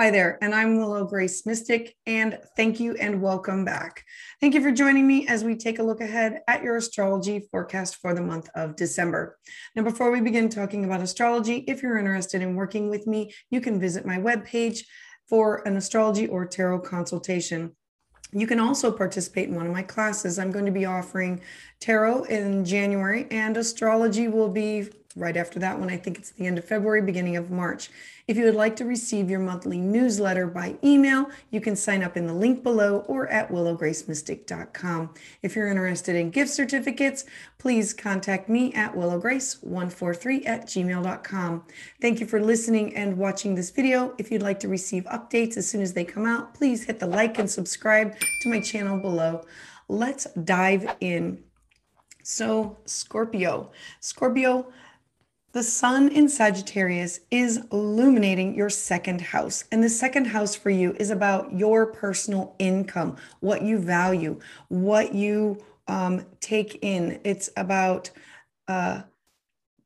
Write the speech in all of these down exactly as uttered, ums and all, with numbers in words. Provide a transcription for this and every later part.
Hi there, and I'm Willow Grace Mystic, and thank you and welcome back. Thank you for joining me as we take a look ahead at your astrology forecast for the month of December. Now, before we begin talking about astrology, if you're interested in working with me, you can visit my webpage for an astrology or tarot consultation. You can also participate in one of my classes. I'm going to be offering tarot in January, and astrology will be right after that one. I think it's the end of February, beginning of March. If you would like to receive your monthly newsletter by email, you can sign up in the link below or at willow grace mystic dot com. If you're interested in gift certificates, please contact me at willow grace one four three at gmail dot com. Thank you for listening and watching this video. If you'd like to receive updates as soon as they come out, please hit the like and subscribe to my channel below. Let's dive in. So Scorpio, Scorpio, the sun in Sagittarius is illuminating your second house. And the second house for you is about your personal income, what you value, what you um, take in. It's about uh,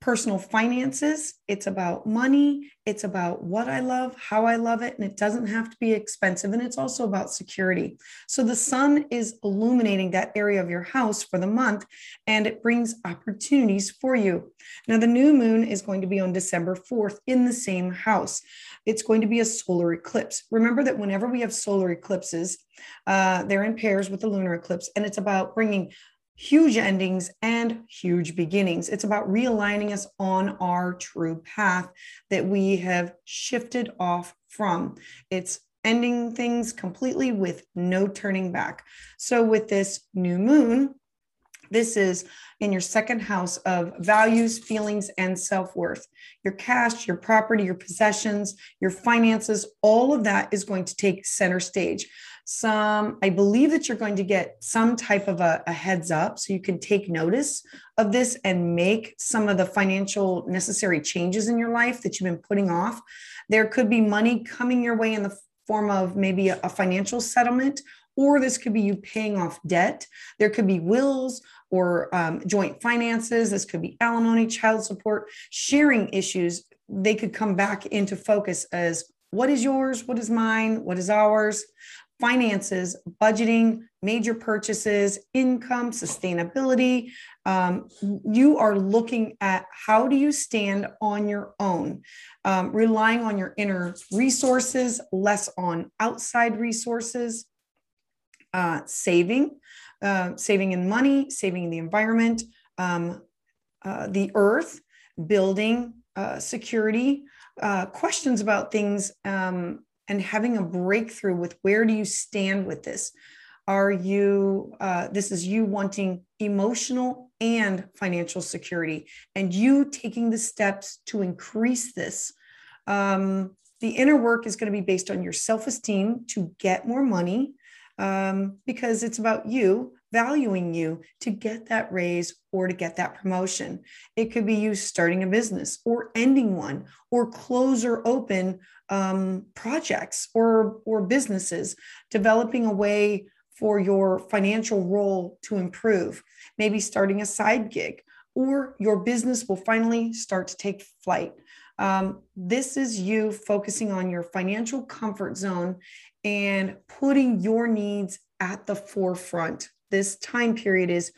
personal finances. It's about money. It's about what I love, how I love it. And it doesn't have to be expensive. And it's also about security. So the sun is illuminating that area of your house for the month, and it brings opportunities for you. Now, the new moon is going to be on December fourth in the same house. It's going to be a solar eclipse. Remember that whenever we have solar eclipses, uh, they're in pairs with the lunar eclipse, and it's about bringing huge endings and huge beginnings. It's about realigning us on our true path that we have shifted off from. It's ending things completely with no turning back. So with this new moon, this is in your second house of values, feelings, and self-worth. Your cash, your property, your possessions, your finances, all of that is going to take center stage. Some, I believe that you're going to get some type of a, a heads up so you can take notice of this and make some of the financial necessary changes in your life that you've been putting off. There could be money coming your way in the form of maybe a, a financial settlement, or this could be you paying off debt. There could be wills or um, joint finances. This could be alimony, child support, sharing issues. They could come back into focus as what is yours, what is mine, what is ours. Finances, budgeting, major purchases, income, sustainability. Um, you are looking at how do you stand on your own, um, relying on your inner resources, less on outside resources, uh, saving, uh, saving in money, saving in the environment, um, uh, the earth, building uh, security, uh, questions about things, um, and having a breakthrough with where do you stand with this? Are you, uh, this is you wanting emotional and financial security, and you taking the steps to increase this. Um, the inner work is going to be based on your self-esteem to get more money, um, because it's about you valuing you to get that raise or to get that promotion. It could be you starting a business or ending one, or close or open um, projects or, or businesses, developing a way for your financial role to improve, maybe starting a side gig, or your business will finally start to take flight. Um, this is you focusing on your financial comfort zone and putting your needs at the forefront. This time period is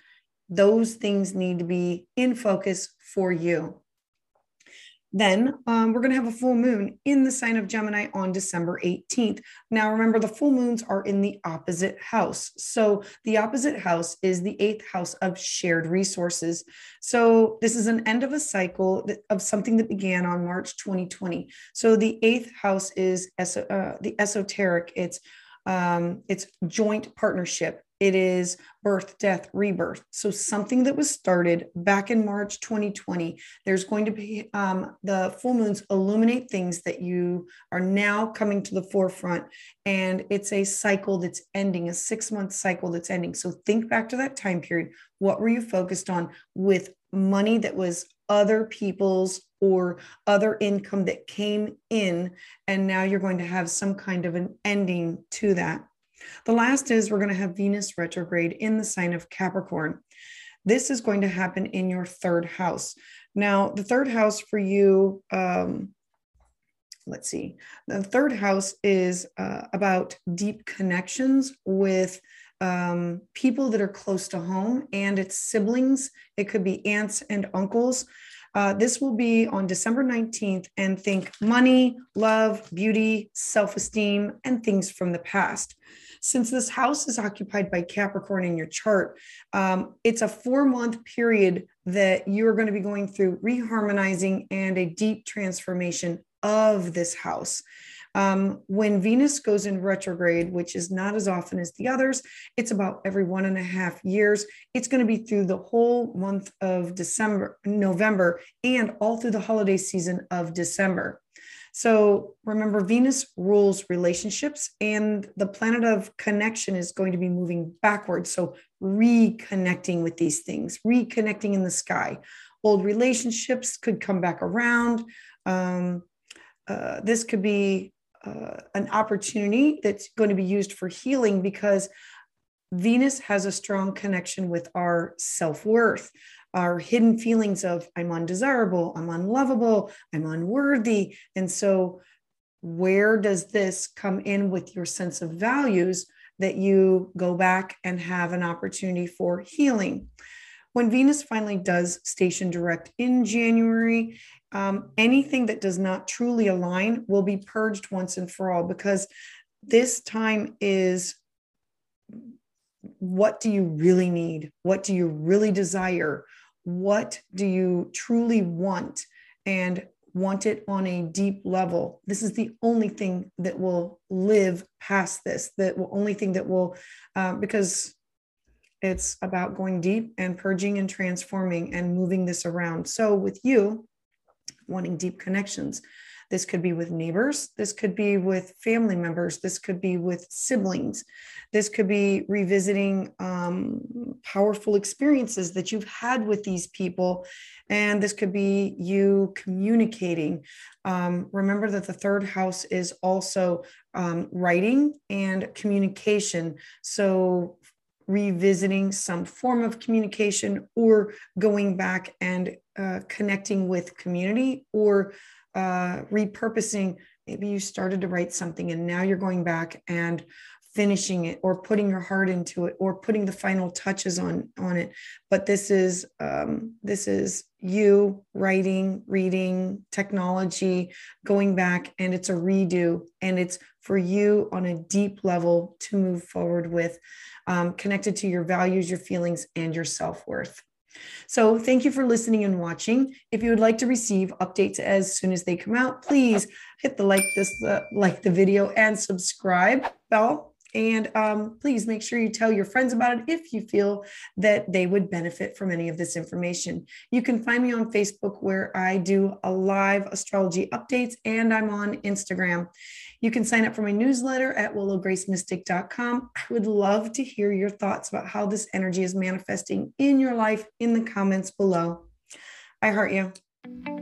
those things need to be in focus for you. Then um, we're going to have a full moon in the sign of Gemini on December eighteenth. Now, remember, the full moons are in the opposite house. So the opposite house is the eighth house of shared resources. So this is an end of a cycle of something that began on March twenty twenty. So the eighth house is es uh, the esoteric. It's um, it's joint partnership. It is birth, death, rebirth. So something that was started back in March twenty twenty, there's going to be um, the full moons illuminate things that you are now coming to the forefront. And it's a cycle that's ending, a six month cycle that's ending. So think back to that time period. What were you focused on with money that was other people's or other income that came in? And now you're going to have some kind of an ending to that. The last is we're going to have Venus retrograde in the sign of Capricorn. This is going to happen in your third house. Now, the third house for you um, let's see, the third house is uh, about deep connections with um, people that are close to home and its siblings. It could be aunts and uncles. Uh, this will be on December nineteenth, and think money, love, beauty, self-esteem, and things from the past. Since this house is occupied by Capricorn in your chart, um, it's a four-month period that you're going to be going through reharmonizing and a deep transformation of this house. Um, when Venus goes in retrograde, which is not as often as the others, it's about every one and a half years. It's going to be through the whole month of December, November, and all through the holiday season of December. So remember, Venus rules relationships, and the planet of connection is going to be moving backwards. So reconnecting with these things, reconnecting in the sky. Old relationships could come back around. Um, uh, this could be Uh, an opportunity that's going to be used for healing, because Venus has a strong connection with our self-worth, our hidden feelings of I'm undesirable, I'm unlovable, I'm unworthy. And so where does this come in with your sense of values that you go back and have an opportunity for healing? When Venus finally does station direct in January, um, anything that does not truly align will be purged once and for all, because this time is, what do you really need? What do you really desire? What do you truly want? And want it on a deep level. This is the only thing that will live past this, the only thing that will, uh, because it's about going deep and purging and transforming and moving this around. So with you wanting deep connections, this could be with neighbors. This could be with family members. This could be with siblings. This could be revisiting um, powerful experiences that you've had with these people. And this could be you communicating. Um, remember that the third house is also um, writing and communication. So revisiting some form of communication, or going back and uh, connecting with community, or uh, repurposing. Maybe you started to write something and now you're going back and finishing it, or putting your heart into it, or putting the final touches on, on it. But this is, um, this is you writing, reading, technology, going back, and it's a redo, and it's for you on a deep level to move forward with, um, connected to your values, your feelings, and your self-worth. So thank you for listening and watching. If you would like to receive updates as soon as they come out, please hit the like this, uh, like the video and subscribe bell. And um, please make sure you tell your friends about it if you feel that they would benefit from any of this information. You can find me on Facebook, where I do a live astrology updates, and I'm on Instagram. You can sign up for my newsletter at willow grace mystic dot com. I would love to hear your thoughts about how this energy is manifesting in your life in the comments below. I heart you.